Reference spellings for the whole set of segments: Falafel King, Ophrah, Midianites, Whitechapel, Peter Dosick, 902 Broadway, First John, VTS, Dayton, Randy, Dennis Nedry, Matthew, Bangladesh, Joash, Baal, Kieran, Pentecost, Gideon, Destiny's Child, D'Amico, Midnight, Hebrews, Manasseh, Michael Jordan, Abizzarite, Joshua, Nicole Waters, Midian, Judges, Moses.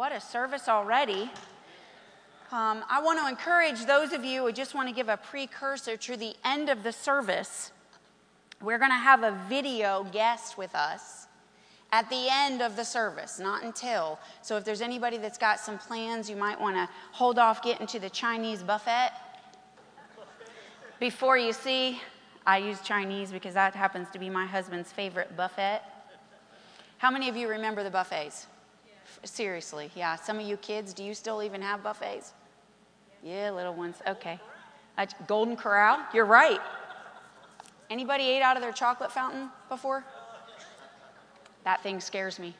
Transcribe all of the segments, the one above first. What a service already. I want to encourage those of you who just want to give a precursor to the end of the service. We're going to have a video guest with us at the end of the service, not until. So if there's anybody that's got some plans, you might want to hold off getting to the Chinese buffet before you see. I use Chinese because that happens to be my husband's favorite buffet. How many of you remember the buffets? Yeah. Seriously, yeah. Some of you kids, do you still even have buffets? Yeah, little ones. Okay. Golden Corral. You're right. Anybody ate out of their chocolate fountain before? That thing scares me.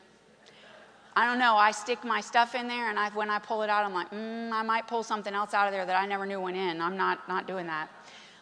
I don't know. I stick my stuff in there, and when I pull it out, I'm like, I might pull something else out of there that I never knew went in. I'm not doing that.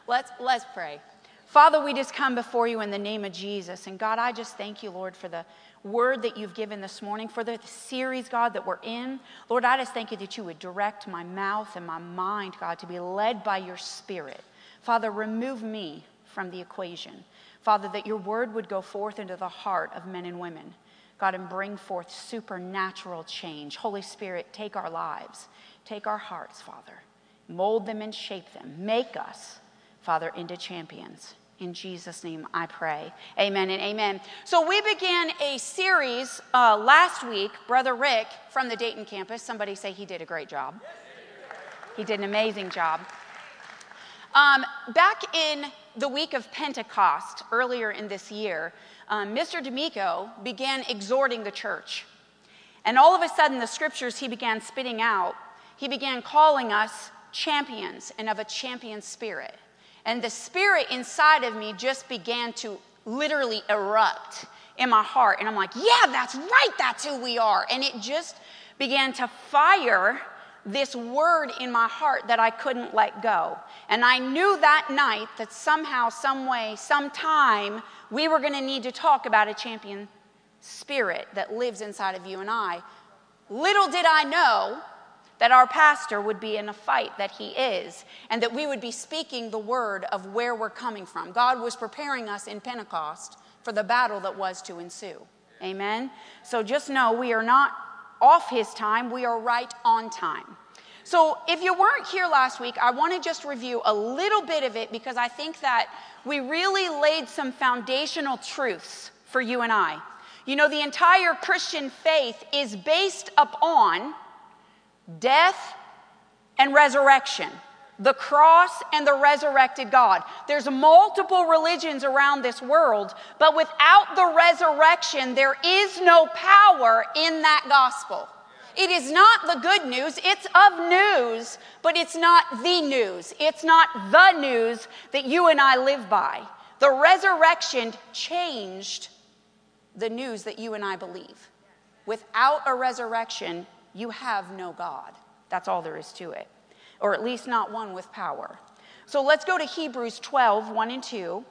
Let's pray. Father, we just come before you in the name of Jesus. And God, I just thank you, Lord, for the word that you've given this morning, for the series, God, that we're in. Lord, I just thank you that you would direct my mouth and my mind, God, to be led by your Spirit. Father, remove me from the equation. Father, that your word would go forth into the heart of men and women, God, and bring forth supernatural change. Holy Spirit, take our lives, take our hearts, Father. Mold them and shape them. Make us, Father, into champions. In Jesus' name I pray. Amen and amen. So we began a series last week, Brother Rick from the Dayton campus. Somebody say he did a great job. He did an amazing job. Back in the week of Pentecost, earlier in this year, Mr. D'Amico began exhorting the church. And all of a sudden, the scriptures he began spitting out, he began calling us champions and of a champion spirit. And the spirit inside of me just began to literally erupt in my heart. And I'm like, yeah, that's right. That's who we are. And it just began to fire this word in my heart that I couldn't let go. And I knew that night that somehow, some way, sometime, we were going to need to talk about a champion spirit that lives inside of you and I. Little did I know that our pastor would be in a fight that he is, and that we would be speaking the word of where we're coming from. God was preparing us in Pentecost for the battle that was to ensue. Amen? So just know we are not off his time. We are right on time. So if you weren't here last week, I want to just review a little bit of it, because I think that we really laid some foundational truths for you and I. You know, the entire Christian faith is based upon death and resurrection, the cross and the resurrected God. There's multiple religions around this world, but without the resurrection, there is no power in that gospel. It is not the good news. It's of news, but it's not the news. It's not the news that you and I live by. The resurrection changed the news that you and I believe. Without a resurrection, you have no God. That's all there is to it, or at least not one with power. So let's go to Hebrews 12, 1 and 2.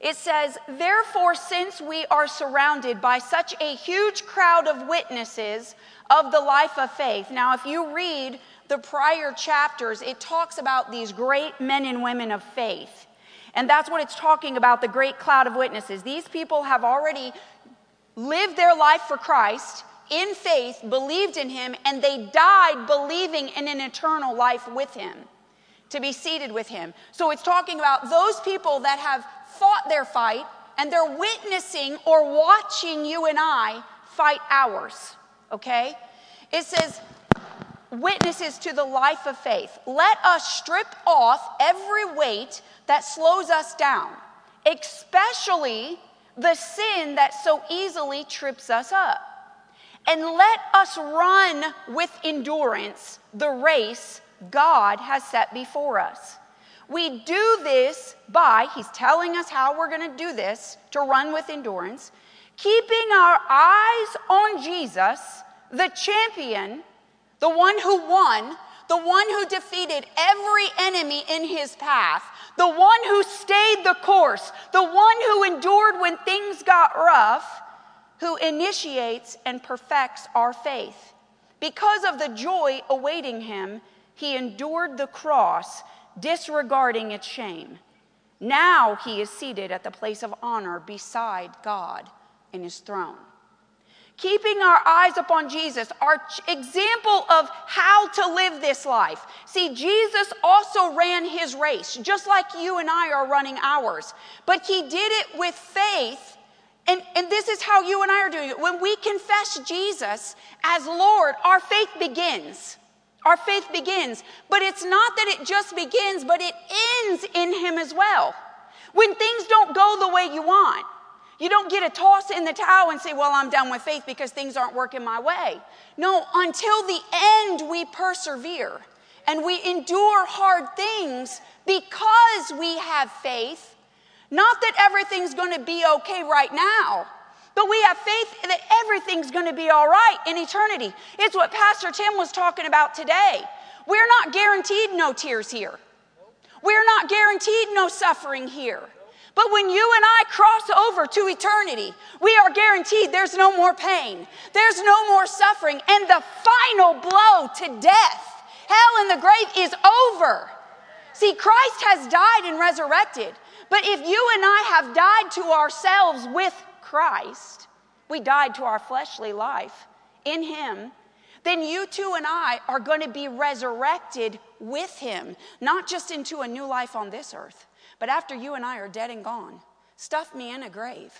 It says, therefore, since we are surrounded by such a huge crowd of witnesses of the life of faith. Now, if you read the prior chapters, it talks about these great men and women of faith. And that's what it's talking about, the great cloud of witnesses. These people have already lived their life for Christ in faith, believed in him, and they died believing in an eternal life with him, to be seated with him. So it's talking about those people that have fought their fight, and they're witnessing or watching you and I fight ours, okay? It says, witnesses to the life of faith. Let us strip off every weight that slows us down, especially the sin that so easily trips us up. And let us run with endurance the race God has set before us. We do this by, he's telling us how we're going to do this, to run with endurance, keeping our eyes on Jesus, the champion, the one who won, the one who defeated every enemy in his path, the one who stayed the course, the one who endured when things got rough, who initiates and perfects our faith. Because of the joy awaiting him, he endured the cross, disregarding its shame. Now he is seated at the place of honor beside God in his throne. Keeping our eyes upon Jesus, our example of how to live this life. See, Jesus also ran his race, just like you and I are running ours. But he did it with faith, and this is how you and I are doing it. When we confess Jesus as Lord, our faith begins. Our faith begins. But it's not that it just begins, but it ends in him as well. When things don't go the way you want, you don't get a toss in the towel and say, well, I'm done with faith because things aren't working my way. No, until the end, we persevere and we endure hard things because we have faith. Not that everything's going to be okay right now, but we have faith that everything's going to be all right in eternity. It's what Pastor Tim was talking about today. We're not guaranteed no tears here. We're not guaranteed no suffering here. But when you and I cross over to eternity, we are guaranteed there's no more pain. There's no more suffering. And the final blow to death, hell and the grave, is over. See, Christ has died and resurrected. But if you and I have died to ourselves with Christ, we died to our fleshly life in him, then you two and I are going to be resurrected with him, not just into a new life on this earth. But after you and I are dead and gone, stuff me in a grave.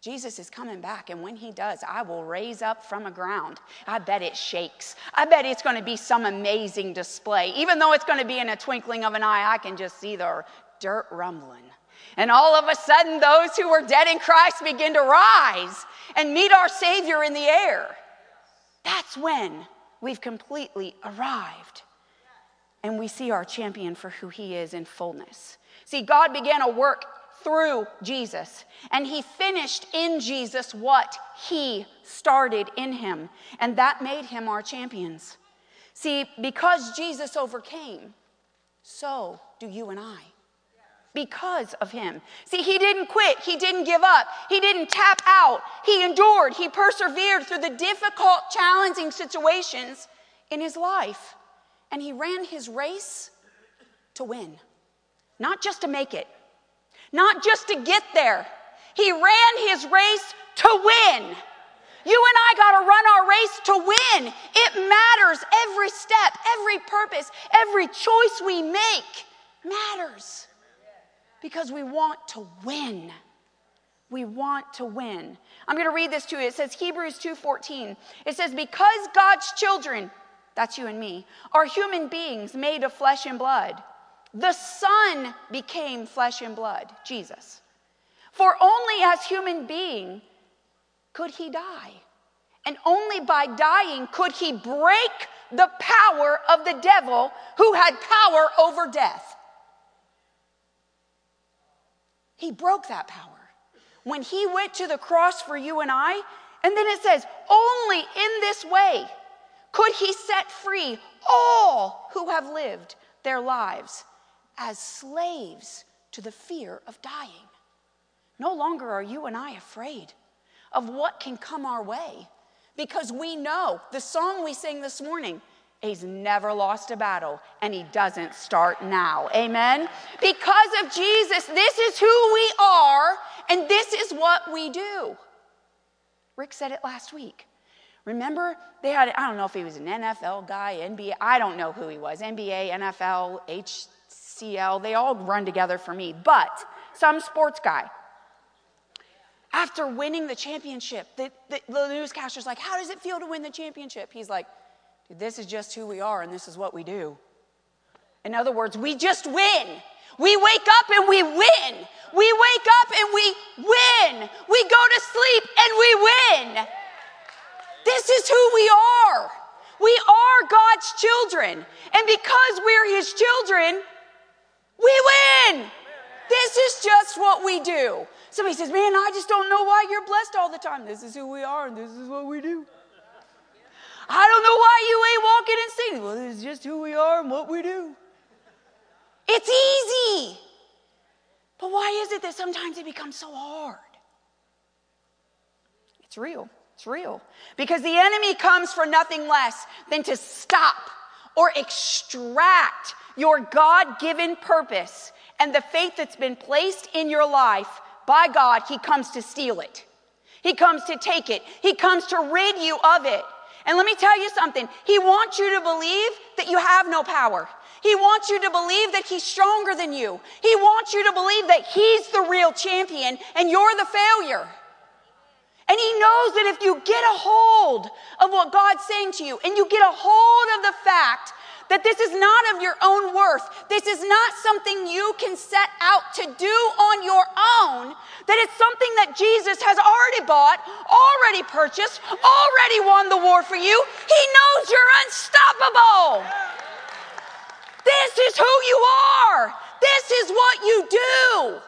Jesus is coming back, and when he does, I will raise up from a ground. I bet it shakes. I bet it's going to be some amazing display. Even though it's going to be in a twinkling of an eye, I can just see the dirt rumbling. And all of a sudden, those who were dead in Christ begin to rise and meet our Savior in the air. That's when we've completely arrived, and we see our champion for who he is in fullness. See, God began a work through Jesus, and he finished in Jesus what he started in him, and that made him our champions. See, because Jesus overcame, so do you and I. Because of him. See, he didn't quit. He didn't give up. He didn't tap out. He endured. He persevered through the difficult, challenging situations in his life. And he ran his race to win, not just to make it, not just to get there. He ran his race to win. You and I got to run our race to win. It matters. Every step, every purpose, every choice we make matters because we want to win. We want to win. I'm going to read this to you. It says Hebrews 2:14. It says, because God's children, that's you and me, are human beings made of flesh and blood. The Son became flesh and blood, Jesus. For only as human being could he die. And only by dying could he break the power of the devil who had power over death. He broke that power when he went to the cross for you and I. And then it says, only in this way could he set free all who have lived their lives as slaves to the fear of dying? No longer are you and I afraid of what can come our way because we know the song we sang this morning, he's never lost a battle and he doesn't start now. Amen? Because of Jesus, this is who we are and this is what we do. Rick said it last week. Remember, they had, I don't know if he was an NFL guy, NBA, I don't know who he was, NBA, NFL, HCL, they all run together for me, but some sports guy. After winning the championship, the newscaster's like, how does it feel to win the championship? He's like, this is just who we are and this is what we do. In other words, we just win. We wake up and we win. We wake up and we win. We go to sleep and we win. This is who we are. We are God's children. And because we're his children, we win. This is just what we do. Somebody says, man, I just don't know why you're blessed all the time. This is who we are and this is what we do. I don't know why you ain't walking and singing. Well, this is just who we are and what we do. It's easy. But why is it that sometimes it becomes so hard? It's real. It's real. Because the enemy comes for nothing less than to stop or extract your God-given purpose and the faith that's been placed in your life by God. He comes to steal it. He comes to take it. He comes to rid you of it. And let me tell you something. He wants you to believe that you have no power. He wants you to believe that he's stronger than you. He wants you to believe that he's the real champion and you're the failure. And he knows that if you get a hold of what God's saying to you and you get a hold of the fact that this is not of your own worth, this is not something you can set out to do on your own, that it's something that Jesus has already bought, already purchased, already won the war for you. He knows you're unstoppable. This is who you are. This is what you do.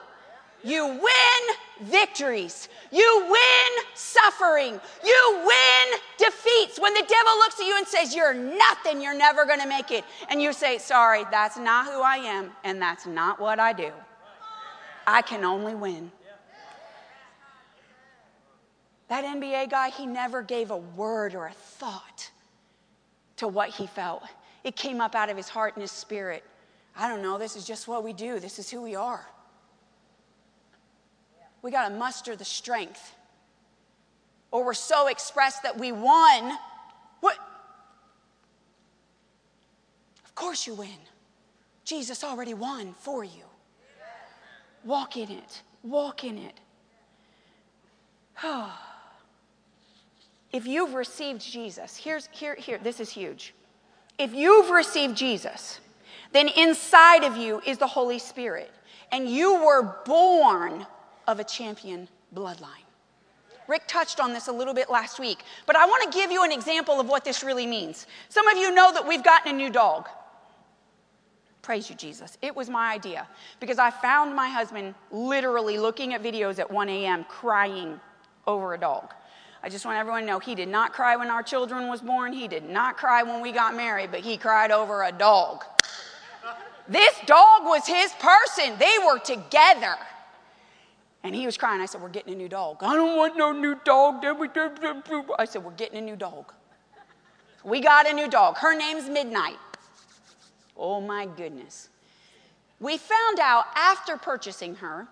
You win victories. You win suffering. You win defeats. When the devil looks at you and says, you're nothing, you're never going to make it. And you say, sorry, that's not who I am. And that's not what I do. I can only win. That NBA guy, he never gave a word or a thought to what he felt. It came up out of his heart and his spirit. I don't know. This is just what we do. This is who we are. We got to muster the strength. Or we're so expressed that we won. What? Of course you win. Jesus already won for you. Walk in it. Walk in it. If you've received Jesus, here, this is huge. If you've received Jesus, then inside of you is the Holy Spirit. And you were born of a champion bloodline. Rick touched on this a little bit last week, but I want to give you an example of what this really means. Some of you know that we've gotten a new dog. Praise you, Jesus. It was my idea because I found my husband literally looking at videos at 1 a.m. crying over a dog. I just want everyone to know he did not cry when our children was born. He did not cry when we got married, but he cried over a dog. This dog was his person. They were together. And he was crying. I said, we're getting a new dog. I don't want no new dog. I said, we're getting a new dog. We got a new dog. Her name's Midnight. Oh, my goodness. We found out after purchasing her,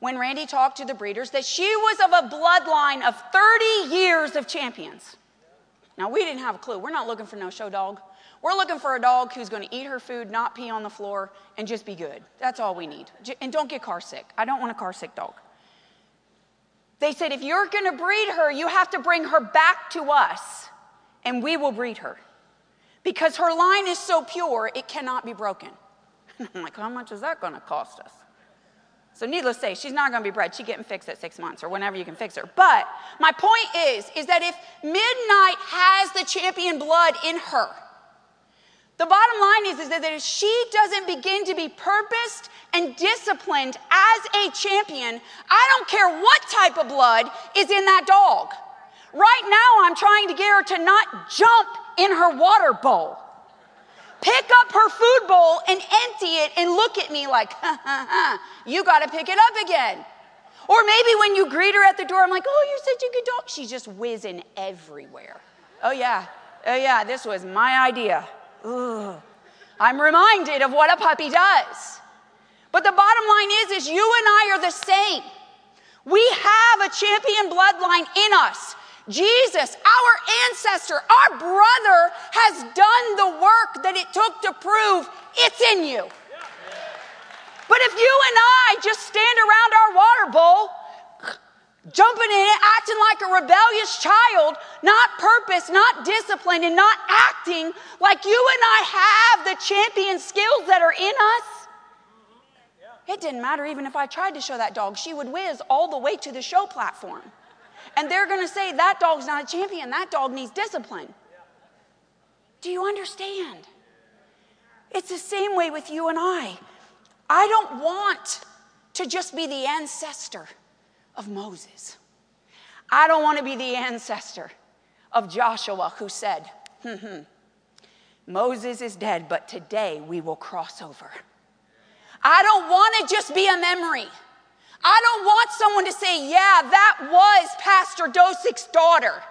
when Randy talked to the breeders, that she was of a bloodline of 30 years of champions. Now, we didn't have a clue. We're not looking for no show dog. We're looking for a dog who's going to eat her food, not pee on the floor, and just be good. That's all we need. And don't get car sick. I don't want a car sick dog. They said, if you're going to breed her, you have to bring her back to us, and we will breed her. Because her line is so pure, it cannot be broken. I'm like, how much is that going to cost us? So needless to say, she's not going to be bred. She's getting fixed at 6 months or whenever you can fix her. But my point is that if Midnight has the champion blood in her, the bottom line is that if she doesn't begin to be purposed and disciplined as a champion, I don't care what type of blood is in that dog. Right now, I'm trying to get her to not jump in her water bowl. Pick up her food bowl and empty it and look at me like, ha, ha, ha, you got to pick it up again. Or maybe when you greet her at the door, I'm like, oh, you said you could dog. She's just whizzing everywhere. Oh, yeah, this was my idea. Ugh. I'm reminded of what a puppy does. But the bottom line is you and I are the same. We have a champion bloodline in us. Jesus, our ancestor, our brother, has done the work that it took to prove it's in you. But if you and I just stand around our water bowl, jumping in it, acting like a rebellious child, not purpose, not discipline, and not acting like you and I have the champion skills that are in us, it didn't matter even if I tried to show that dog. She would whiz all the way to the show platform. And they're going to say, that dog's not a champion. That dog needs discipline. Do you understand? It's the same way with you and I. I don't want to just be the ancestor of Moses. I don't want to be the ancestor of Joshua who said, Moses is dead, but today we will cross over. I don't want to just be a memory. I don't want someone to say, yeah, that was Pastor Dosick's daughter.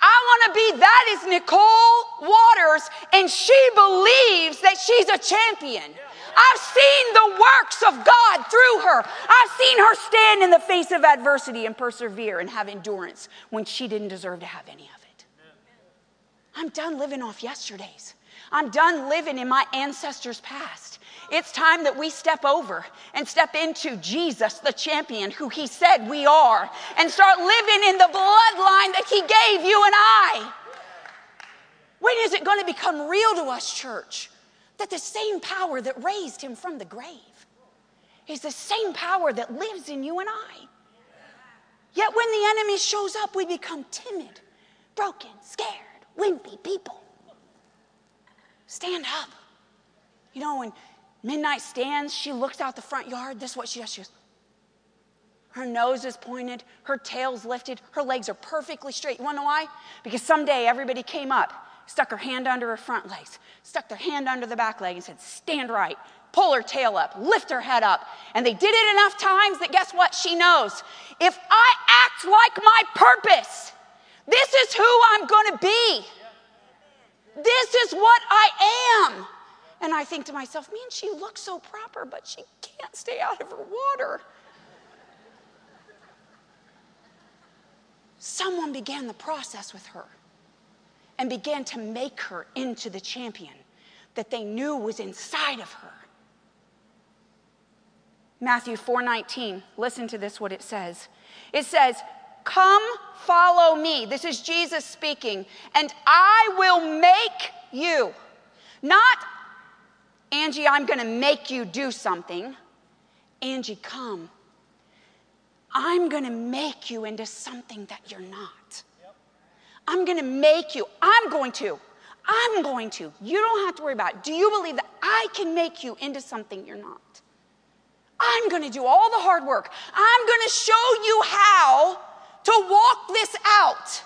I want to be, that is Nicole Waters, and she believes that she's a champion. I've seen the works of God through her. I've seen her stand in the face of adversity and persevere and have endurance when she didn't deserve to have any of it. I'm done living off yesterdays. I'm done living in my ancestors' past. It's time that we step over and step into Jesus, the champion, who he said we are, and start living in the bloodline that he gave you and I. When is it going to become real to us, church, that the same power that raised him from the grave is the same power that lives in you and I? Yet when the enemy shows up, we become timid, broken, scared, wimpy people. Stand up. You know, when Midnight stands, she looks out the front yard. This is what she does. She goes, her nose is pointed, her tail's lifted, her legs are perfectly straight. You want to know why? Because someday everybody came up, stuck her hand under her front legs, stuck their hand under the back leg and said, stand right, pull her tail up, lift her head up. And they did it enough times that guess what? She knows. If I act like my purpose, this is who I'm going to be. This is what I am. And I think to myself, man, she looks so proper, but she can't stay out of her water. Someone began the process with her and began to make her into the champion that they knew was inside of her. Matthew 4:19, listen to this, what it says. It says, come follow me. This is Jesus speaking. And I will make you. Not, Angie, I'm going to make you do something. Angie, come. I'm going to make you into something that you're not. Yep. I'm going to make you. I'm going to. You don't have to worry about it. Do you believe that I can make you into something you're not? I'm going to do all the hard work. I'm going to show you how to walk this out.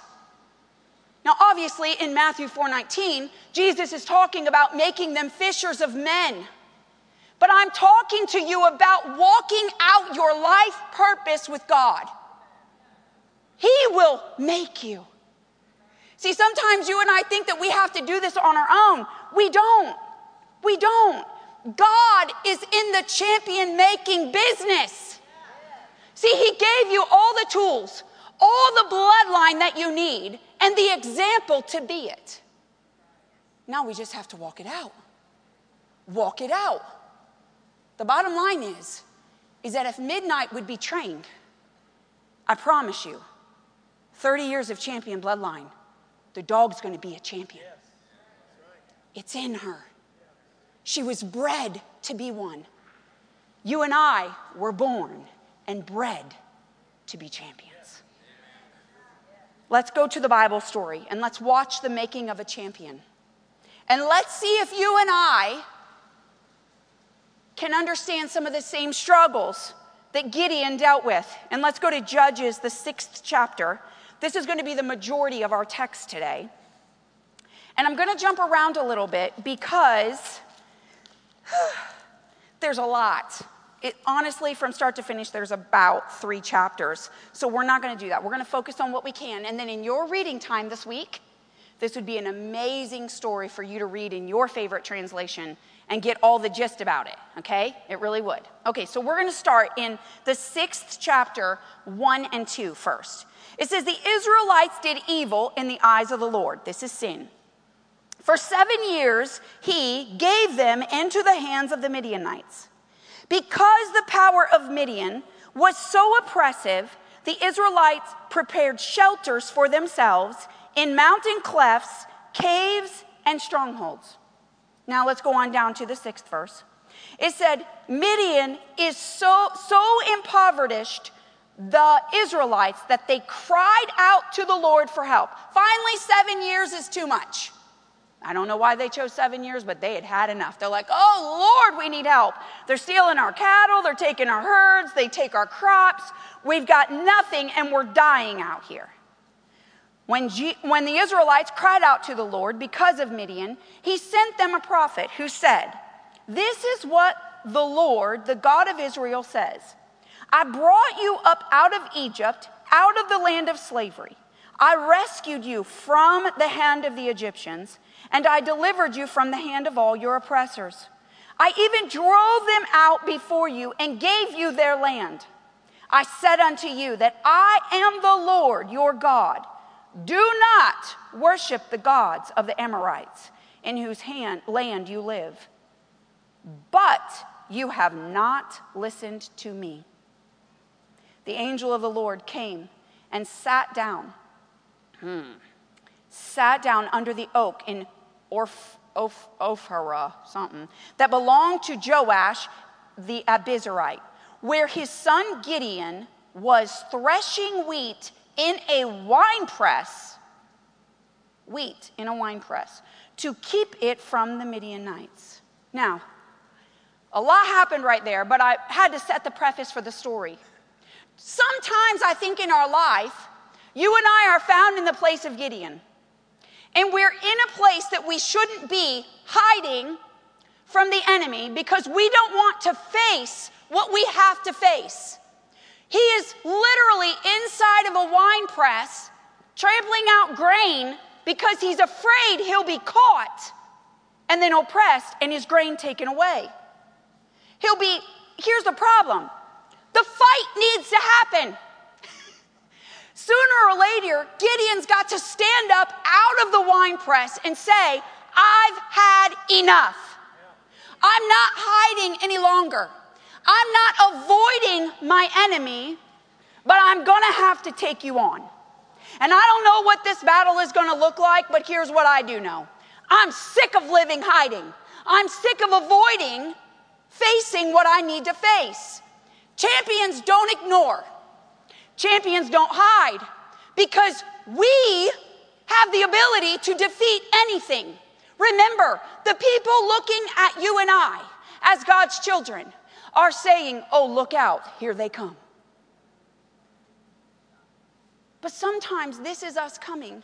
Now, obviously, in Matthew 4:19, Jesus is talking about making them fishers of men. But I'm talking to you about walking out your life purpose with God. He will make you. See, sometimes you and I think that we have to do this on our own. We don't. God is in the champion-making business. See, he gave you all the tools, all the bloodline that you need, and the example to be it. Now we just have to walk it out. Walk it out. The bottom line is that if Midnight would be trained, I promise you, 30 years of champion bloodline, the dog's going to be a champion. It's in her. She was bred to be one. You and I were born and bred to be champions. Let's go to the Bible story and let's watch the making of a champion. And let's see if you and I can understand some of the same struggles that Gideon dealt with. And let's go to Judges, the 6th chapter. This is going to be the majority of our text today. And I'm going to jump around a little bit because there's a lot. It, honestly, from start to finish, there's about 3 chapters. So we're not going to do that. We're going to focus on what we can. And then in your reading time this week, this would be an amazing story for you to read in your favorite translation and get all the gist about it, okay? It really would. Okay, so we're going to start in the 6th chapter, 1 and 2 first. It says, the Israelites did evil in the eyes of the Lord. This is sin. For 7 years, he gave them into the hands of the Midianites. Because the power of Midian was so oppressive, the Israelites prepared shelters for themselves in mountain clefts, caves, and strongholds. Now let's go on down to the 6th verse. It said, Midian is so impoverished, the Israelites, that they cried out to the Lord for help. Finally, 7 years is too much. I don't know why they chose 7 years, but they had enough. They're like, oh, Lord, we need help. They're stealing our cattle. They're taking our herds. They take our crops. We've got nothing, and we're dying out here. When the Israelites cried out to the Lord because of Midian, he sent them a prophet who said, this is what the Lord, the God of Israel, says. I brought you up out of Egypt, out of the land of slavery. I rescued you from the hand of the Egyptians, and I delivered you from the hand of all your oppressors. I even drove them out before you and gave you their land. I said unto you that I am the Lord your God. Do not worship the gods of the Amorites, in whose land you live. But you have not listened to me. The angel of the Lord came and sat down under the oak in Ophrah, something, that belonged to Joash the Abizzarite, where his son Gideon was threshing wheat in a winepress, to keep it from the Midianites. Now, a lot happened right there, but I had to set the preface for the story. Sometimes I think in our life, you and I are found in the place of Gideon. And we're in a place that we shouldn't be, hiding from the enemy, because we don't want to face what we have to face. He is literally inside of a wine press, trampling out grain, because he's afraid he'll be caught and then oppressed and his grain taken away. Here's the problem. The fight needs to happen. Sooner or later, Gideon's got to stand up out of the wine press and say, I've had enough. I'm not hiding any longer. I'm not avoiding my enemy, but I'm going to have to take you on. And I don't know what this battle is going to look like, but here's what I do know. I'm sick of living hiding. I'm sick of avoiding facing what I need to face. Champions don't ignore. Champions don't hide, because we have the ability to defeat anything. Remember, the people looking at you and I as God's children are saying, oh, look out, here they come. But sometimes this is us coming.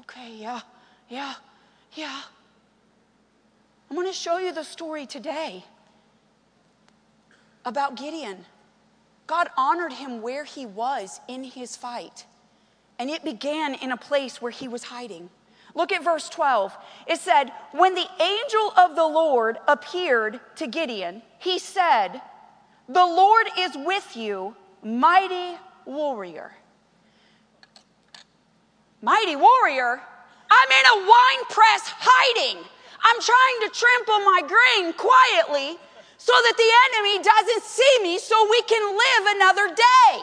Okay, yeah. I'm going to show you the story today about Gideon. God honored him where he was in his fight. And it began in a place where he was hiding. Look at verse 12. It said, when the angel of the Lord appeared to Gideon, he said, the Lord is with you, mighty warrior. Mighty warrior? I'm in a wine press hiding. I'm trying to trample my grain quietly so that the enemy doesn't see me, so we can live another day.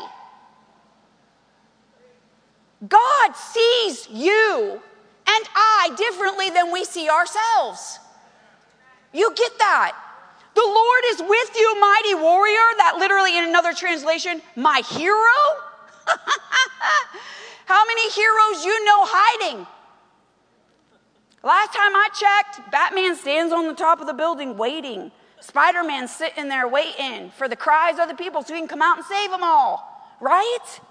God sees you and I differently than we see ourselves. You get that? The Lord is with you, mighty warrior. That literally in another translation, my hero. How many heroes you know hiding? Last time I checked, Batman stands on the top of the building waiting. Spider-Man's sitting there waiting for the cries of the people so he can come out and save them all, right?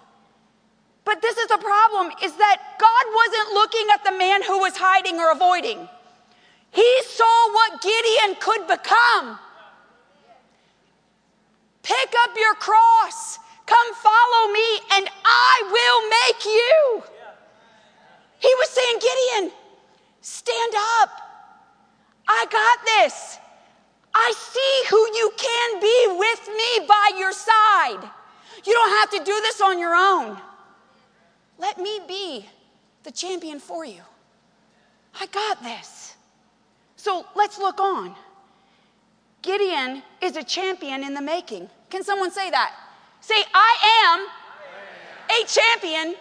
But this is the problem, is that God wasn't looking at the man who was hiding or avoiding. He saw what Gideon could become. Pick up your cross. Come follow me and I will make you. He was saying, Gideon, stand up. I got this. I see who you can be with me by your side. You don't have to do this on your own. Let me be the champion for you. I got this. So let's look on. Gideon is a champion in the making. Can someone say that? Say, I am a champion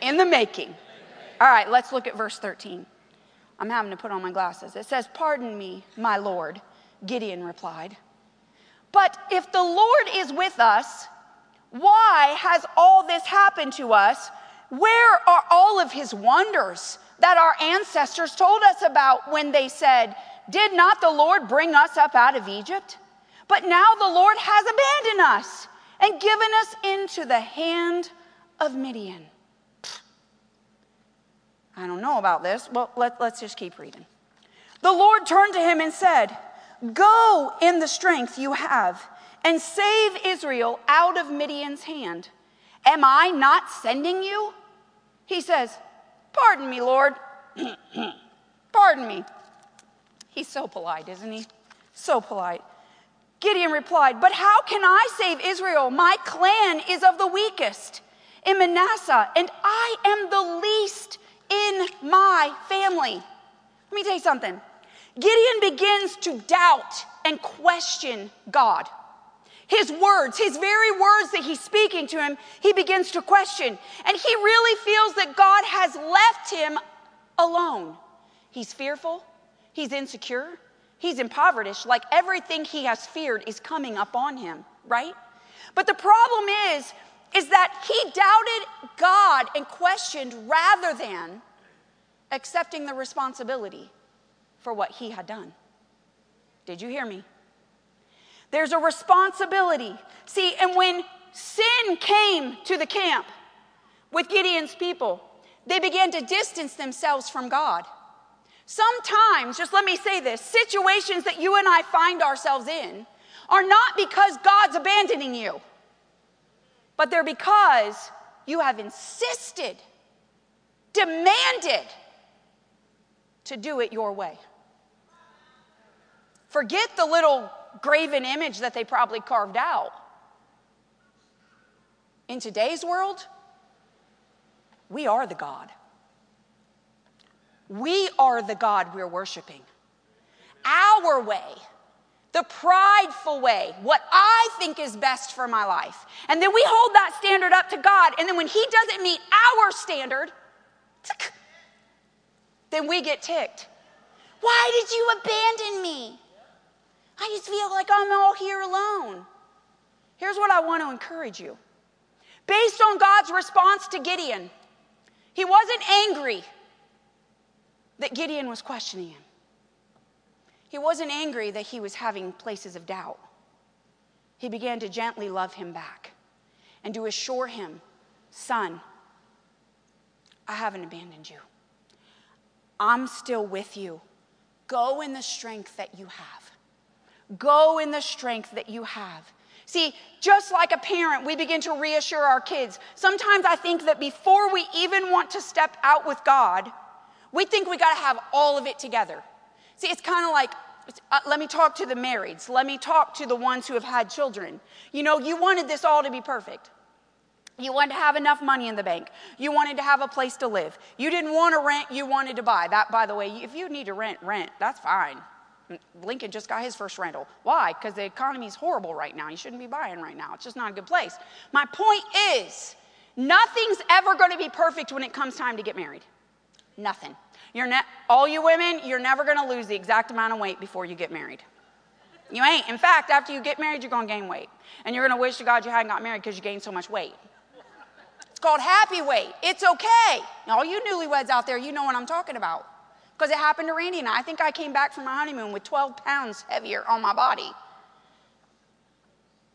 in the making. All right, let's look at verse 13. I'm having to put on my glasses. It says, pardon me, my Lord, Gideon replied. But if the Lord is with us, why has all this happened to us? Where are all of his wonders that our ancestors told us about when they said, did not the Lord bring us up out of Egypt? But now the Lord has abandoned us and given us into the hand of Midian. I don't know about this. Well, let's just keep reading. The Lord turned to him and said, go in the strength you have and save Israel out of Midian's hand. Am I not sending you? He says, pardon me, Lord. Pardon me. He's so polite, isn't he? So polite. Gideon replied, "But how can I save Israel? My clan is of the weakest in Manasseh, and I am the least in my family." Let me tell you something. Gideon begins to doubt and question God. His words, his very words that he's speaking to him, he begins to question. And he really feels that God has left him alone. He's fearful. He's insecure. He's impoverished. Like everything he has feared is coming upon him, right? But the problem is that he doubted God and questioned rather than accepting the responsibility for what he had done. Did you hear me? There's a responsibility. See, and when sin came to the camp with Gideon's people, they began to distance themselves from God. Sometimes, just let me say this, situations that you and I find ourselves in are not because God's abandoning you, but they're because you have insisted, demanded to do it your way. Forget the little graven image that they probably carved out. In today's world, we are the God. We are the God we're worshiping. Our way, the prideful way, what I think is best for my life. And then we hold that standard up to God, and then when he doesn't meet our standard, then we get ticked. Why did you abandon me? I just feel like I'm all here alone. Here's what I want to encourage you. Based on God's response to Gideon, he wasn't angry that Gideon was questioning him. He wasn't angry that he was having places of doubt. He began to gently love him back and to assure him, "Son, I haven't abandoned you. I'm still with you. Go in the strength that you have. Go in the strength that you have." See, just like a parent, we begin to reassure our kids. Sometimes I think that before we even want to step out with God, we think we got to have all of it together. See, it's kind of like, let me talk to the marrieds. Let me talk to the ones who have had children. You know, you wanted this all to be perfect. You wanted to have enough money in the bank. You wanted to have a place to live. You didn't want to rent. You wanted to buy. That, by the way, if you need to rent, that's fine. Lincoln just got his first rental. Why? Because the economy's horrible right now. You shouldn't be buying right now. It's just not a good place. My point is, nothing's ever going to be perfect when it comes time to get married. Nothing. All you women, you're never going to lose the exact amount of weight before you get married. You ain't. In fact, after you get married, you're going to gain weight. And you're going to wish to God you hadn't got married because you gained so much weight. It's called happy weight. It's okay. Now, all you newlyweds out there, you know what I'm talking about. Because it happened to Randy and I. I think I came back from my honeymoon with 12 pounds heavier on my body.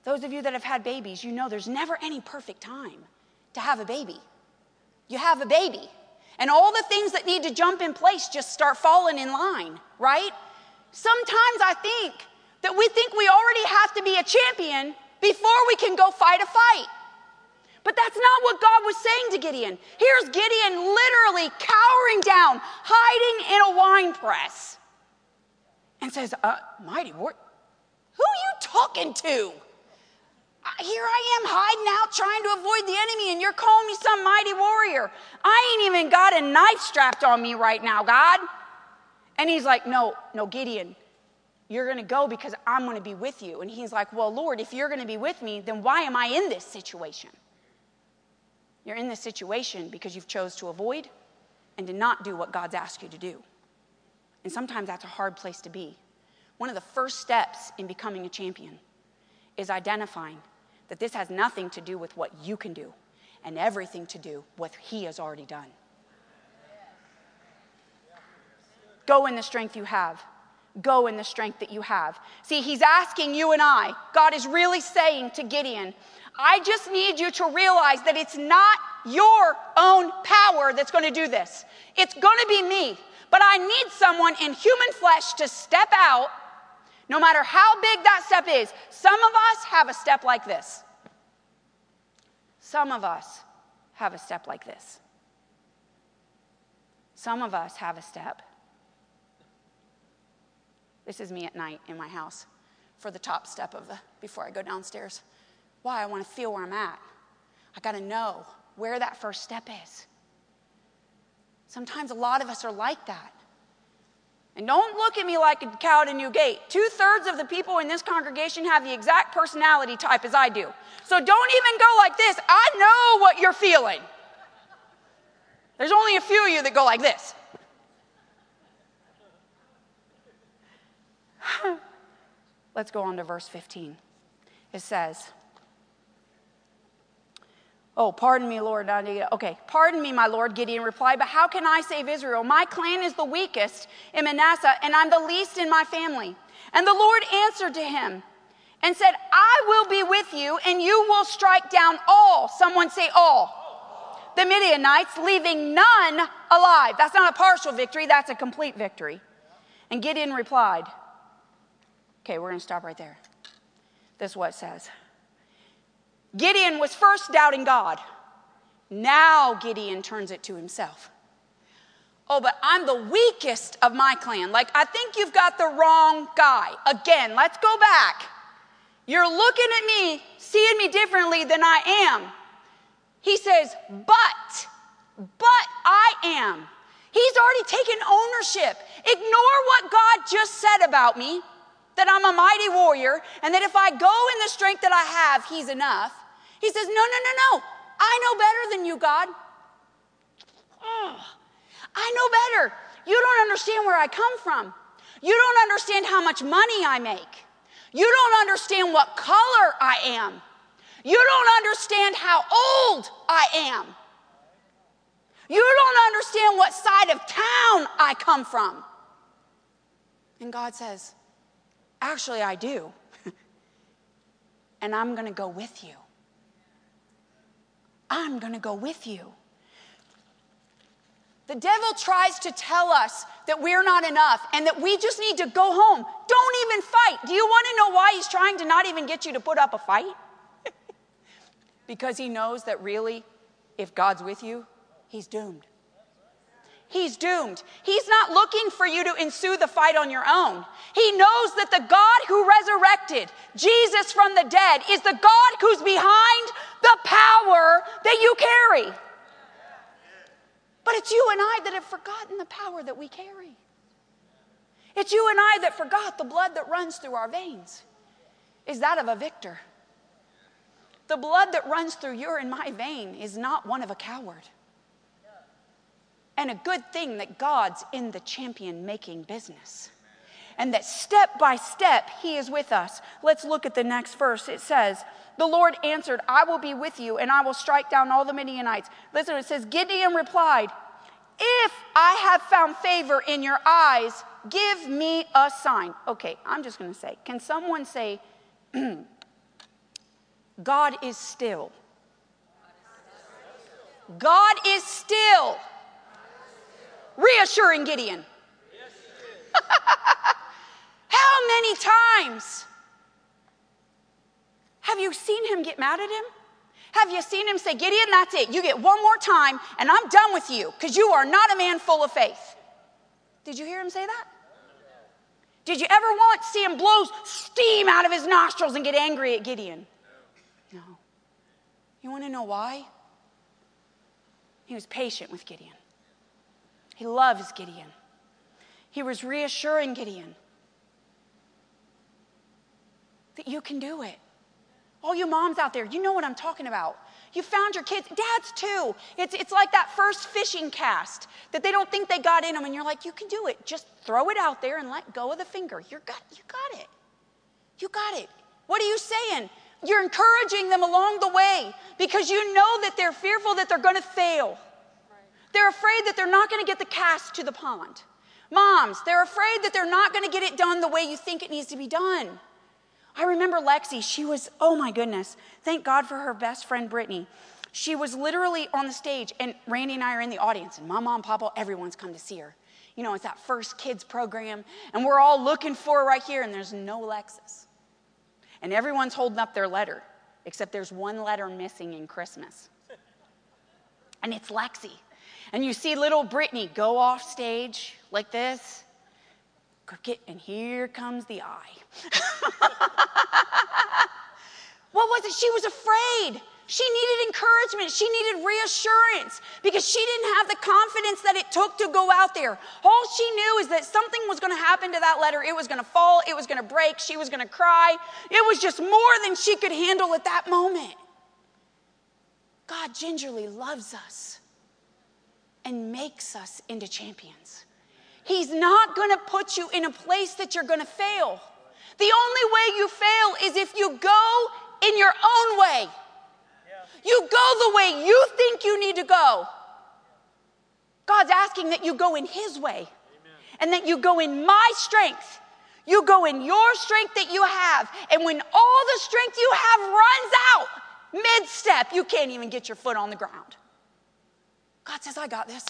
Those of you that have had babies, you know there's never any perfect time to have a baby. You have a baby. And all the things that need to jump in place just start falling in line, right? Sometimes I think that we think we already have to be a champion before we can go fight a fight. But that's not what God was saying to Gideon. Here's Gideon literally cowering down, hiding in a wine press, and says, mighty warrior, who are you talking to? Here I am hiding out trying to avoid the enemy, and you're calling me some mighty warrior. I ain't even got a knife strapped on me right now, God. And he's like, no, Gideon, you're going to go because I'm going to be with you. And he's like, well, Lord, if you're going to be with me, then why am I in this situation? You're in this situation because you've chose to avoid and to not do what God's asked you to do. And sometimes that's a hard place to be. One of the first steps in becoming a champion is identifying that this has nothing to do with what you can do and everything to do with what he has already done. Go in the strength you have. Go in the strength that you have. See, he's asking you and I. God is really saying to Gideon, I just need you to realize that it's not your own power that's going to do this. It's going to be me. But I need someone in human flesh to step out, no matter how big that step is. Some of us have a step like this. Some of us have a step like this. Some of us have a step This is me at night in my house for the top step of the, before I go downstairs. Why? I want to feel where I'm at. I got to know where that first step is. Sometimes a lot of us are like that. And don't look at me like a cow at a new gate. 2/3 of the people in this congregation have the exact personality type as I do. So don't even go like this. I know what you're feeling. There's only a few of you that go like this. Let's go on to verse 15. It says, "Oh, pardon me, Lord." Okay, "Pardon me, my Lord," Gideon replied, "but how can I save Israel? My clan is the weakest in Manasseh, and I'm the least in my family." And the Lord answered to him and said, "I will be with you, and you will strike down all," someone say all, "the Midianites, leaving none alive." That's not a partial victory, that's a complete victory. And Gideon replied, okay, we're going to stop right there. This is what it says. Gideon was first doubting God. Now Gideon turns it to himself. Oh, but I'm the weakest of my clan. Like, I think you've got the wrong guy. Again, let's go back. You're looking at me, seeing me differently than I am. He says, but I am. He's already taken ownership. Ignore what God just said about me, that I'm a mighty warrior, and that if I go in the strength that I have, he's enough. He says, no. I know better than you, God. I know better. You don't understand where I come from. You don't understand how much money I make. You don't understand what color I am. You don't understand how old I am. You don't understand what side of town I come from. And God says, actually, I do. And I'm going to go with you. I'm going to go with you. The devil tries to tell us that we're not enough and that we just need to go home. Don't even fight. Do you want to know why he's trying to not even get you to put up a fight? Because he knows that really, if God's with you, he's doomed. He's doomed. He's not looking for you to ensue the fight on your own. He knows that the God who resurrected Jesus from the dead is the God who's behind the power that you carry. But it's you and I that have forgotten the power that we carry. It's you and I that forgot the blood that runs through our veins is that of a victor. The blood that runs through your and my vein is not one of a coward. And a good thing that God's in the champion-making business. And that step by step, he is with us. Let's look at the next verse. It says, the Lord answered, "I will be with you, and I will strike down all the Midianites." Listen, it says, Gideon replied, "If I have found favor in your eyes, give me a sign." Okay, I'm just going to say, can someone say, God is still. God is still reassuring Gideon. Yes, it is. How many times have you seen him get mad at him? Have you seen him say, "Gideon, that's it. You get one more time and I'm done with you because you are not a man full of faith"? Did you hear him say that? Did you ever once see him blow steam out of his nostrils and get angry at Gideon? No. You want to know why? He was patient with Gideon. He loves Gideon. He was reassuring Gideon that you can do it. All you moms out there, you know what I'm talking about. You found your kids. Dads too. It's like that first fishing cast that they don't think they got in them, and you're like, you can do it. Just throw it out there and let go of the finger. You got it. You got it. What are you saying? You're encouraging them along the way because you know that they're fearful that they're going to fail. They're afraid that they're not going to get the cast to the pond. Moms, they're afraid that they're not going to get it done the way you think it needs to be done. I remember Lexi. She was, oh my goodness, thank God for her best friend, Brittany. She was literally on the stage, and Randy and I are in the audience, and my mom, papa, everyone's come to see her. You know, it's that first kids program, and we're all looking for her right here, and there's no Lexis. And everyone's holding up their letter, except there's one letter missing in Christmas. And it's Lexi. And you see little Brittany go off stage like this, cricket, and here comes the eye. What was it? She was afraid. She needed encouragement. She needed reassurance because she didn't have the confidence that it took to go out there. All she knew is that something was going to happen to that letter. It was going to fall. It was going to break. She was going to cry. It was just more than she could handle at that moment. God gingerly loves us and makes us into champions. He's not going to put you in a place that you're going to fail. The only way you fail is if you go in your own way. You go the way you think you need to go. God's asking that you go in His way. Amen. And that you go in my strength. You go in your strength that you have. And when all the strength you have runs out, mid-step, you can't even get your foot on the ground. God says, I got this.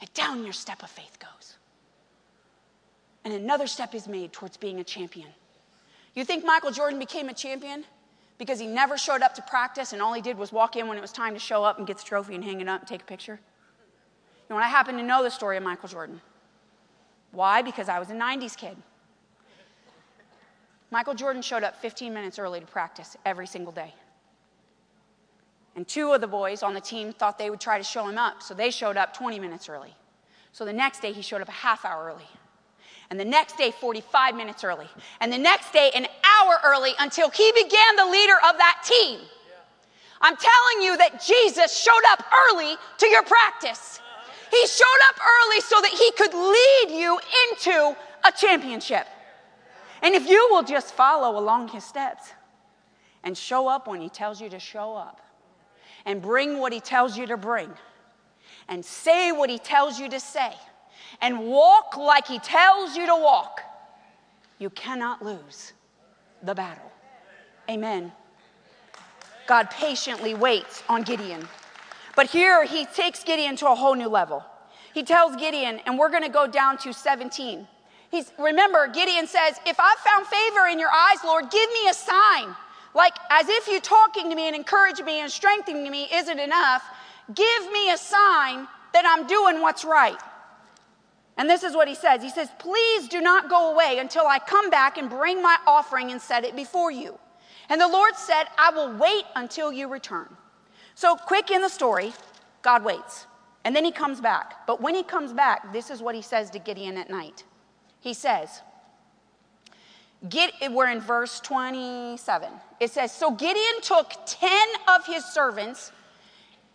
And down your step of faith goes. And another step is made towards being a champion. You think Michael Jordan became a champion? Because he never showed up to practice and all he did was walk in when it was time to show up and get the trophy and hang it up and take a picture. You know, and I happen to know the story of Michael Jordan. Why? Because I was a 90s kid. Michael Jordan showed up 15 minutes early to practice every single day. And two of the boys on the team thought they would try to show him up, so they showed up 20 minutes early. So the next day he showed up a half hour early. And the next day, 45 minutes early. And the next day, an hour early until he began the leader of that team. Yeah. I'm telling you that Jesus showed up early to your practice. He showed up early so that he could lead you into a championship. And if you will just follow along his steps and show up when he tells you to show up and bring what he tells you to bring and say what he tells you to say, and walk like he tells you to walk, you cannot lose the battle. Amen. God patiently waits on Gideon. But here he takes Gideon to a whole new level. He tells Gideon, and we're going to go down to 17. Remember, Gideon says, if I've found favor in your eyes, Lord, give me a sign. Like, as if you talking to me and encouraging me and strengthening me isn't enough, give me a sign that I'm doing what's right. And this is what he says. He says, please do not go away until I come back and bring my offering and set it before you. And the Lord said, I will wait until you return. So quick in the story, God waits. And then he comes back. But when he comes back, this is what he says to Gideon at night. He says, we're in verse 27. It says, so Gideon took 10 of his servants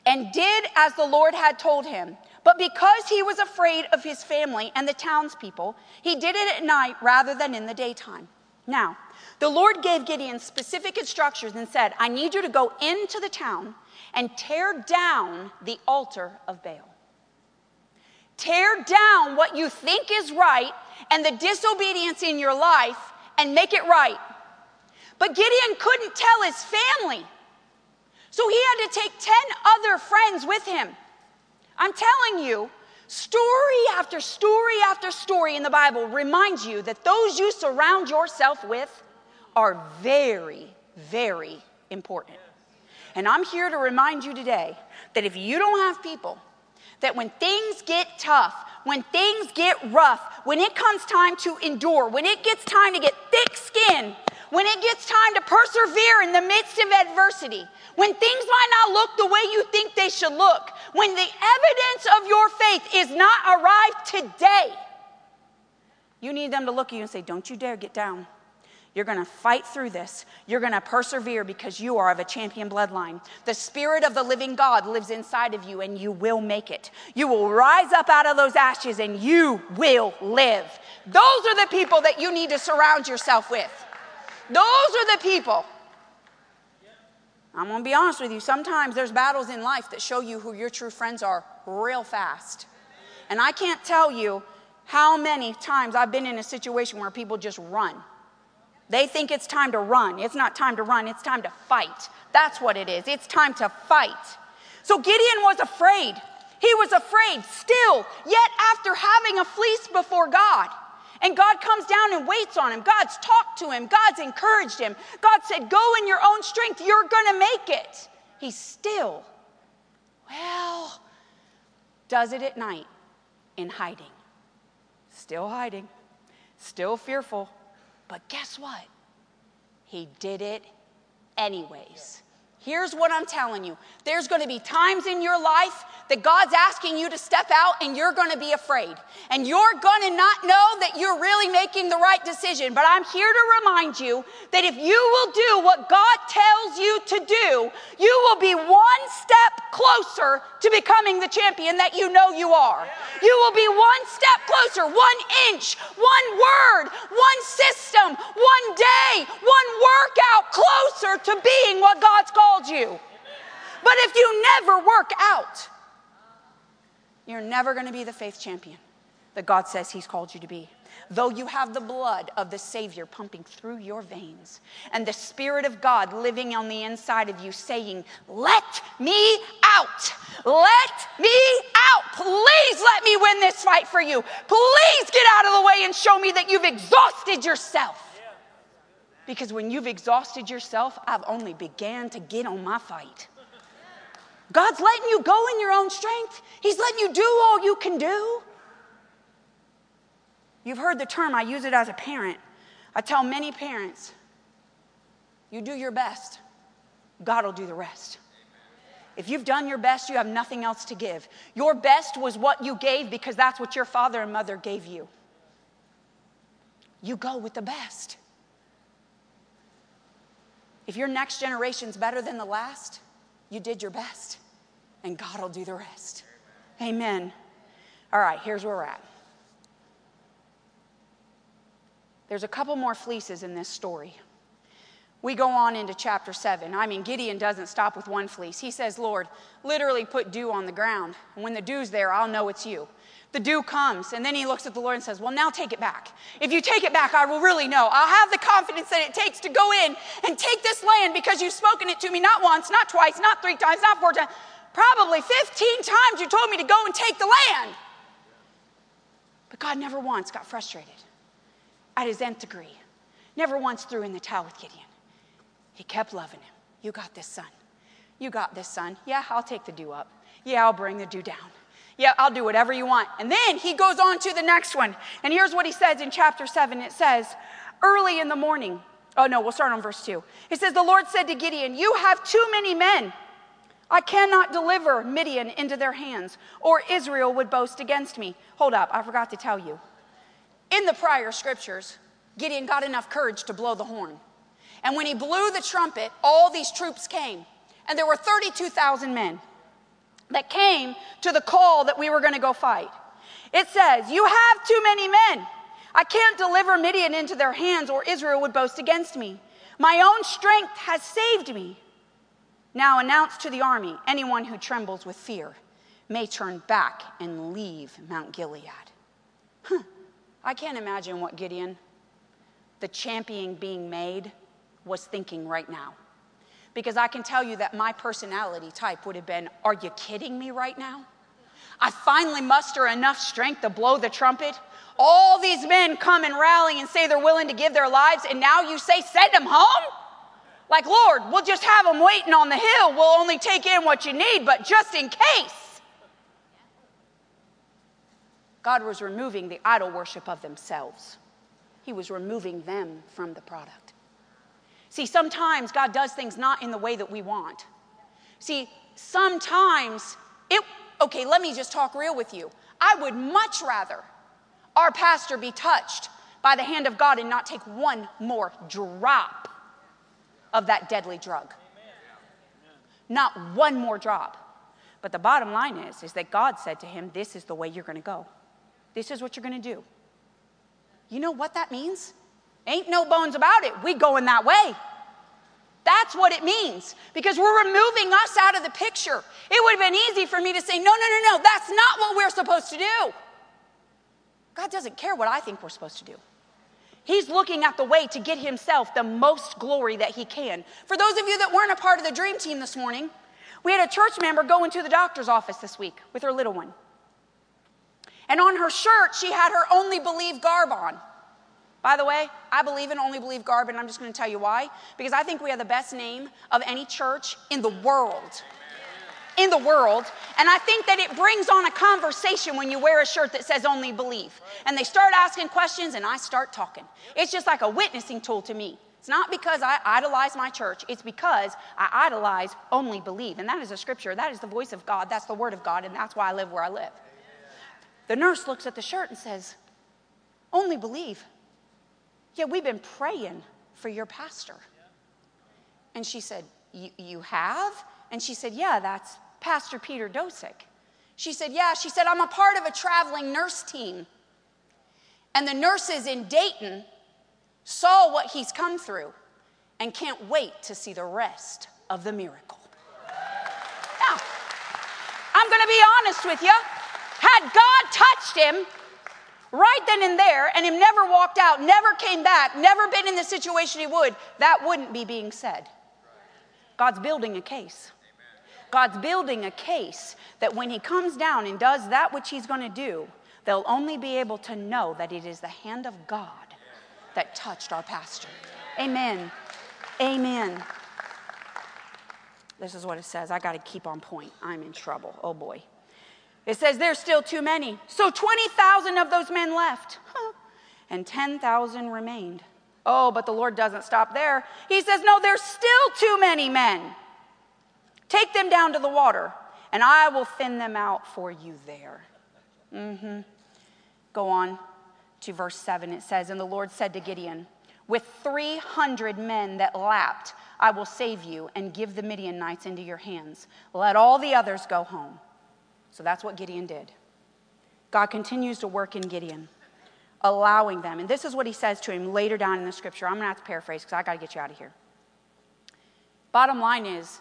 and did as the Lord had told him. But because he was afraid of his family and the townspeople, he did it at night rather than in the daytime. Now, the Lord gave Gideon specific instructions and said, I need you to go into the town and tear down the altar of Baal. Tear down what you think is right and the disobedience in your life and make it right. But Gideon couldn't tell his family, so he had to take 10 other friends with him. I'm telling you, story after story after story in the Bible reminds you that those you surround yourself with are very, very important. And I'm here to remind you today that if you don't have people, that when things get tough, when things get rough, when it comes time to endure, when it gets time to get thick skin, when it gets time to persevere in the midst of adversity, when things might not look the way you think they should look, when the evidence of your faith is not arrived today, you need them to look at you and say, don't you dare get down. You're going to fight through this. You're going to persevere because you are of a champion bloodline. The Spirit of the living God lives inside of you, and you will make it. You will rise up out of those ashes, and you will live. Those are the people that you need to surround yourself with. Those are the people. I'm going to be honest with you. Sometimes there's battles in life that show you who your true friends are real fast. And I can't tell you how many times I've been in a situation where people just run. They think it's time to run. It's not time to run. It's time to fight. That's what it is. It's time to fight. So Gideon was afraid. He was afraid still, yet after having a fleece before God. And God comes down and waits on him. God's talked to him. God's encouraged him. God said, go in your own strength. You're going to make it. He still, does it at night in hiding. still hiding, still fearful. But guess what? He did it anyways. Here's what I'm telling you. There's going to be times in your life that God's asking you to step out and you're going to be afraid. And you're going to not know that you're really making the right decision. But I'm here to remind you that if you will do what God tells you to do, you will be one step closer to becoming the champion that you know you are. You will be one step closer, 1 inch, 1 word, 1 system, 1 day, 1 workout closer to being what God's called you. But if you never work out, you're never going to be the faith champion that God says he's called you to be. Though you have the blood of the Savior pumping through your veins and the Spirit of God living on the inside of you saying, let me out. Let me out. Please let me win this fight for you. Please get out of the way and show me that you've exhausted yourself. Because when you've exhausted yourself, I've only began to get on my fight. God's letting you go in your own strength. He's letting you do all you can do. You've heard the term, I use it as a parent. I tell many parents, you do your best, God will do the rest. If you've done your best, you have nothing else to give. Your best was what you gave because that's what your father and mother gave you. You go with the best. If your next generation's better than the last, you did your best, and God will do the rest. Amen. All right, here's where we're at. There's a couple more fleeces in this story. We go on into chapter 7. I mean, Gideon doesn't stop with 1 fleece. He says, Lord, literally put dew on the ground. And when the dew's there, I'll know it's you. The dew comes, and then he looks at the Lord and says, well, now take it back. If you take it back, I will really know. I'll have the confidence that it takes to go in and take this land because you've spoken it to me not once, not twice, not 3 times, not 4 times, probably 15 times you told me to go and take the land. But God never once got frustrated at his nth degree, never once threw in the towel with Gideon. He kept loving him. You got this, son. You got this, son. Yeah, I'll take the dew up. Yeah, I'll bring the dew down. Yeah, I'll do whatever you want. And then he goes on to the next one. And here's what he says in chapter 7. It says, early in the morning. Oh, no, we'll start on verse 2. It says, the Lord said to Gideon, you have too many men. I cannot deliver Midian into their hands, or Israel would boast against me. Hold up, I forgot to tell you. In the prior scriptures, Gideon got enough courage to blow the horn. And when he blew the trumpet, all these troops came. And there were 32,000 men that came to the call that we were going to go fight. It says, you have too many men. I can't deliver Midian into their hands, or Israel would boast against me. My own strength has saved me. Now announce to the army, anyone who trembles with fear may turn back and leave Mount Gilead. I can't imagine what Gideon, the champion being made, was thinking right now. Because I can tell you that my personality type would have been, are you kidding me right now? I finally muster enough strength to blow the trumpet. All these men come and rally and say they're willing to give their lives, and now you say, send them home? Like, Lord, we'll just have them waiting on the hill. We'll only take in what you need, but just in case. God was removing the idol worship of themselves. He was removing them from the product. See, sometimes God does things not in the way that we want. See, sometimes okay, let me just talk real with you. I would much rather our pastor be touched by the hand of God and not take 1 more drop of that deadly drug. Not 1 more drop. But the bottom line is that God said to him, this is the way you're going to go. This is what you're going to do. You know what that means? Ain't no bones about it. We going that way. That's what it means. Because we're removing us out of the picture. It would have been easy for me to say, no. That's not what we're supposed to do. God doesn't care what I think we're supposed to do. He's looking at the way to get himself the most glory that he can. For those of you that weren't a part of the dream team this morning, we had a church member go into the doctor's office this week with her little one. And on her shirt, she had her Only Believe garb on. By the way, I believe in Only Believe garb, and I'm just going to tell you why. Because I think we have the best name of any church in the world. And I think that it brings on a conversation when you wear a shirt that says Only Believe. And they start asking questions and I start talking. It's just like a witnessing tool to me. It's not because I idolize my church. It's because I idolize Only Believe. And that is a scripture. That is the voice of God. That's the word of God. And that's why I live where I live. The nurse looks at the shirt and says, Only Believe. Yeah, we've been praying for your pastor. And she said, you have? And she said, yeah, that's Pastor Peter Dosick. She said, yeah. She said, I'm a part of a traveling nurse team. And the nurses in Dayton saw what he's come through and can't wait to see the rest of the miracle. Now, I'm going to be honest with you. Had God touched him right then and there and him never walked out, never came back, never been in the situation he would, that wouldn't be being said. God's building a case. God's building a case that when he comes down and does that which he's going to do, they'll only be able to know that it is the hand of God that touched our pastor. Amen. Amen. This is what it says. I got to keep on point. I'm in trouble. Oh boy. It says there's still too many. So 20,000 of those men left, and 10,000 remained. Oh, but the Lord doesn't stop there. He says, no, there's still too many men. Take them down to the water, and I will thin them out for you there. Go on to verse 7. It says, and the Lord said to Gideon, with 300 men that lapped, I will save you and give the Midianites into your hands. Let all the others go home. So that's what Gideon did. God continues to work in Gideon, allowing them. And this is what he says to him later down in the scripture. I'm going to have to paraphrase because I got to get you out of here. Bottom line is,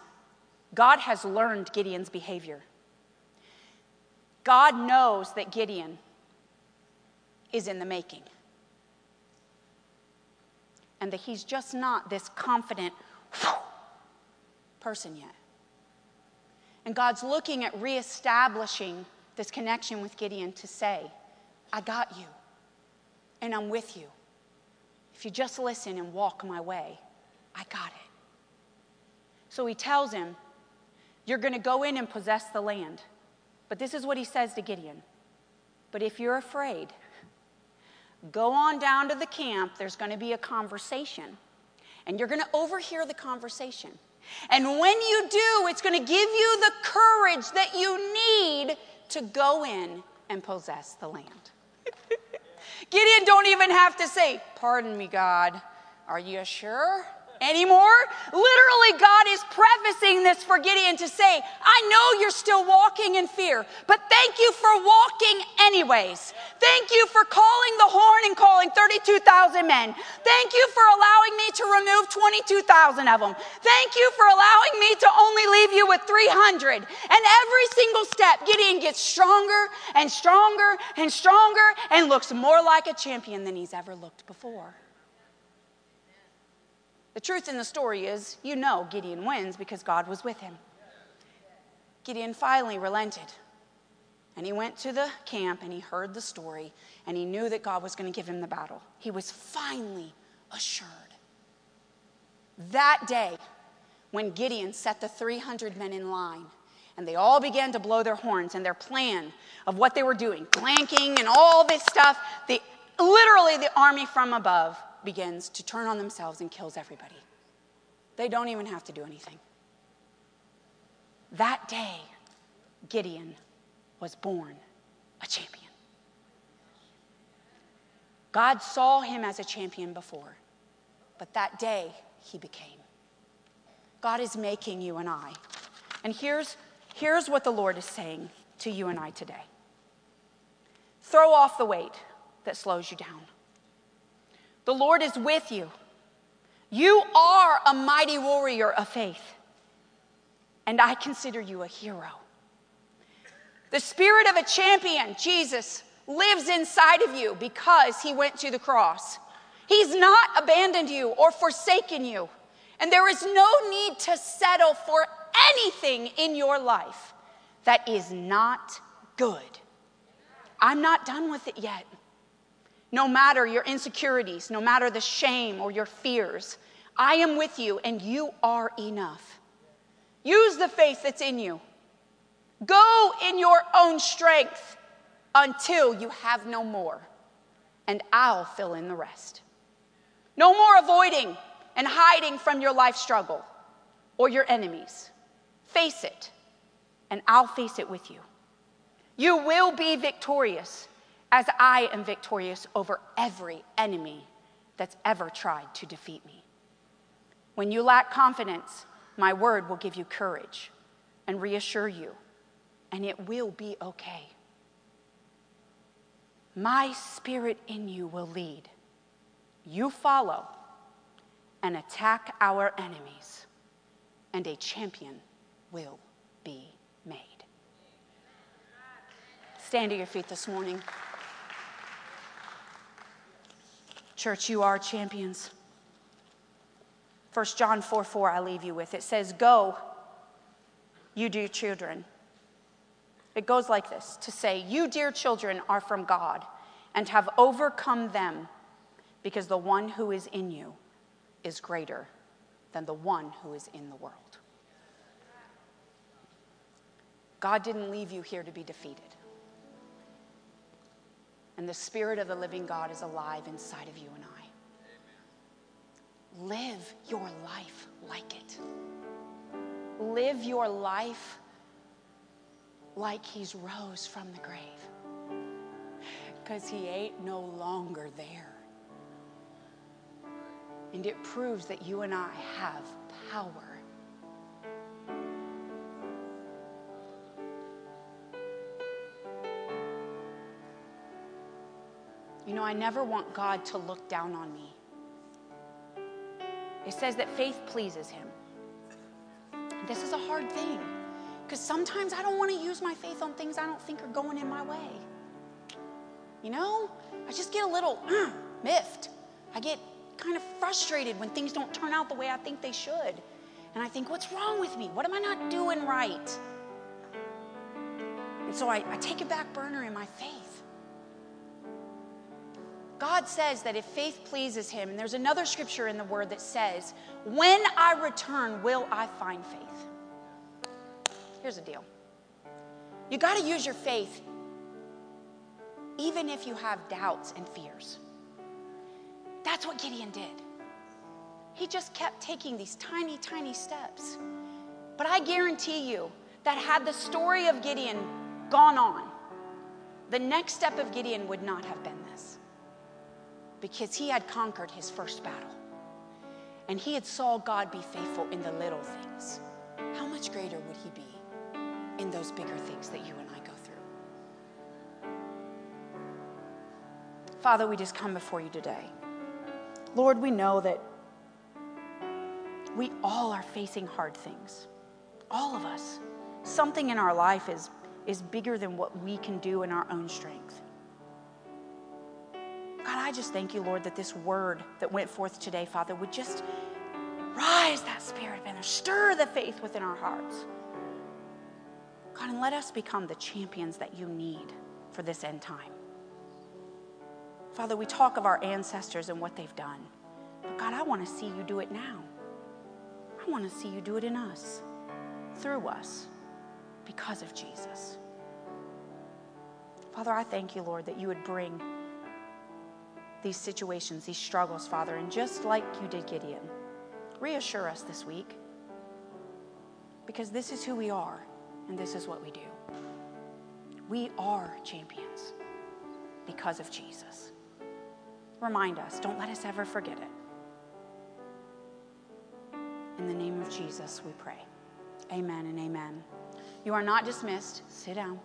God has learned Gideon's behavior. God knows that Gideon is in the making. And that he's just not this confident person yet. And God's looking at reestablishing this connection with Gideon to say, I got you, and I'm with you. If you just listen and walk my way, I got it. So he tells him, you're going to go in and possess the land. But this is what he says to Gideon. But if you're afraid, go on down to the camp. There's going to be a conversation. And you're going to overhear the conversation. And when you do, it's going to give you the courage that you need to go in and possess the land. Gideon don't even have to say, pardon me, God, are you sure? Anymore? Literally, God is prefacing this for Gideon to say, I know you're still walking in fear, but thank you for walking anyways. Thank you for calling the horn and calling 32,000 men. Thank you for allowing me to remove 22,000 of them. Thank you for allowing me to only leave you with 300. And every single step, Gideon gets stronger and stronger and stronger and looks more like a champion than he's ever looked before. The truth in the story is, you know Gideon wins because God was with him. Gideon finally relented. And he went to the camp and he heard the story. And he knew that God was going to give him the battle. He was finally assured. That day, when Gideon set the 300 men in line, and they all began to blow their horns and their plan of what they were doing, clanking and all this stuff, literally the army from above begins to turn on themselves and kills everybody. They don't even have to do anything. That day, Gideon was born a champion. God saw him as a champion before, but that day he became. God is making you and I. And here's what the Lord is saying to you and I today. Throw off the weight that slows you down. The Lord is with you. You are a mighty warrior of faith. And I consider you a hero. The spirit of a champion, Jesus, lives inside of you because he went to the cross. He's not abandoned you or forsaken you. And there is no need to settle for anything in your life that is not good. I'm not done with it yet. No matter your insecurities, no matter the shame or your fears, I am with you and you are enough. Use the faith that's in you Go in your own strength until you have no more, and I'll fill in the rest. No more avoiding and hiding from your life struggle or your enemies. Face it, and I'll face it with you. You will be victorious as I am victorious over every enemy that's ever tried to defeat me. When you lack confidence, my word will give you courage and reassure you, and it will be okay. My spirit in you will lead. You follow and attack our enemies, and a champion will be made. Stand to your feet this morning. Church, you are champions. First John 4:4, I leave you with. It says, go, you dear children. It goes like this, to say, you dear children are from God and have overcome them, because the one who is in you is greater than the one who is in the world. God didn't leave you here to be defeated. And the Spirit of the living God is alive inside of you and I. Live your life like it. Live your life like he's rose from the grave. Because he ain't no longer there. And it proves that you and I have power. You know, I never want God to look down on me. It says that faith pleases him. This is a hard thing, because sometimes I don't want to use my faith on things I don't think are going in my way. You know, I just get a little miffed. I get kind of frustrated when things don't turn out the way I think they should. And I think, what's wrong with me? What am I not doing right? And so I take a back burner in my faith. God says that if faith pleases him, and there's another scripture in the word that says, when I return, will I find faith? Here's the deal. You got to use your faith even if you have doubts and fears. That's what Gideon did. He just kept taking these tiny, tiny steps. But I guarantee you that had the story of Gideon gone on, the next step of Gideon would not have been this. Because he had conquered his first battle. And he had saw God be faithful in the little things. How much greater would he be in those bigger things that you and I go through? Father, we just come before you today. Lord, we know that we all are facing hard things. All of us. Something in our life is bigger than what we can do in our own strength. God, I just thank you, Lord, that this word that went forth today, Father, would just rise that spirit within us, stir the faith within our hearts. God, and let us become the champions that you need for this end time. Father, we talk of our ancestors and what they've done. But God, I want to see you do it now. I want to see you do it in us, through us, because of Jesus. Father, I thank you, Lord, that you would bring these situations, these struggles, Father, and just like you did Gideon, reassure us this week, because this is who we are and this is what we do. We are champions because of Jesus. Remind us, don't let us ever forget it. In the name of Jesus, we pray. Amen and amen. You are not dismissed. Sit down.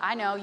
I know.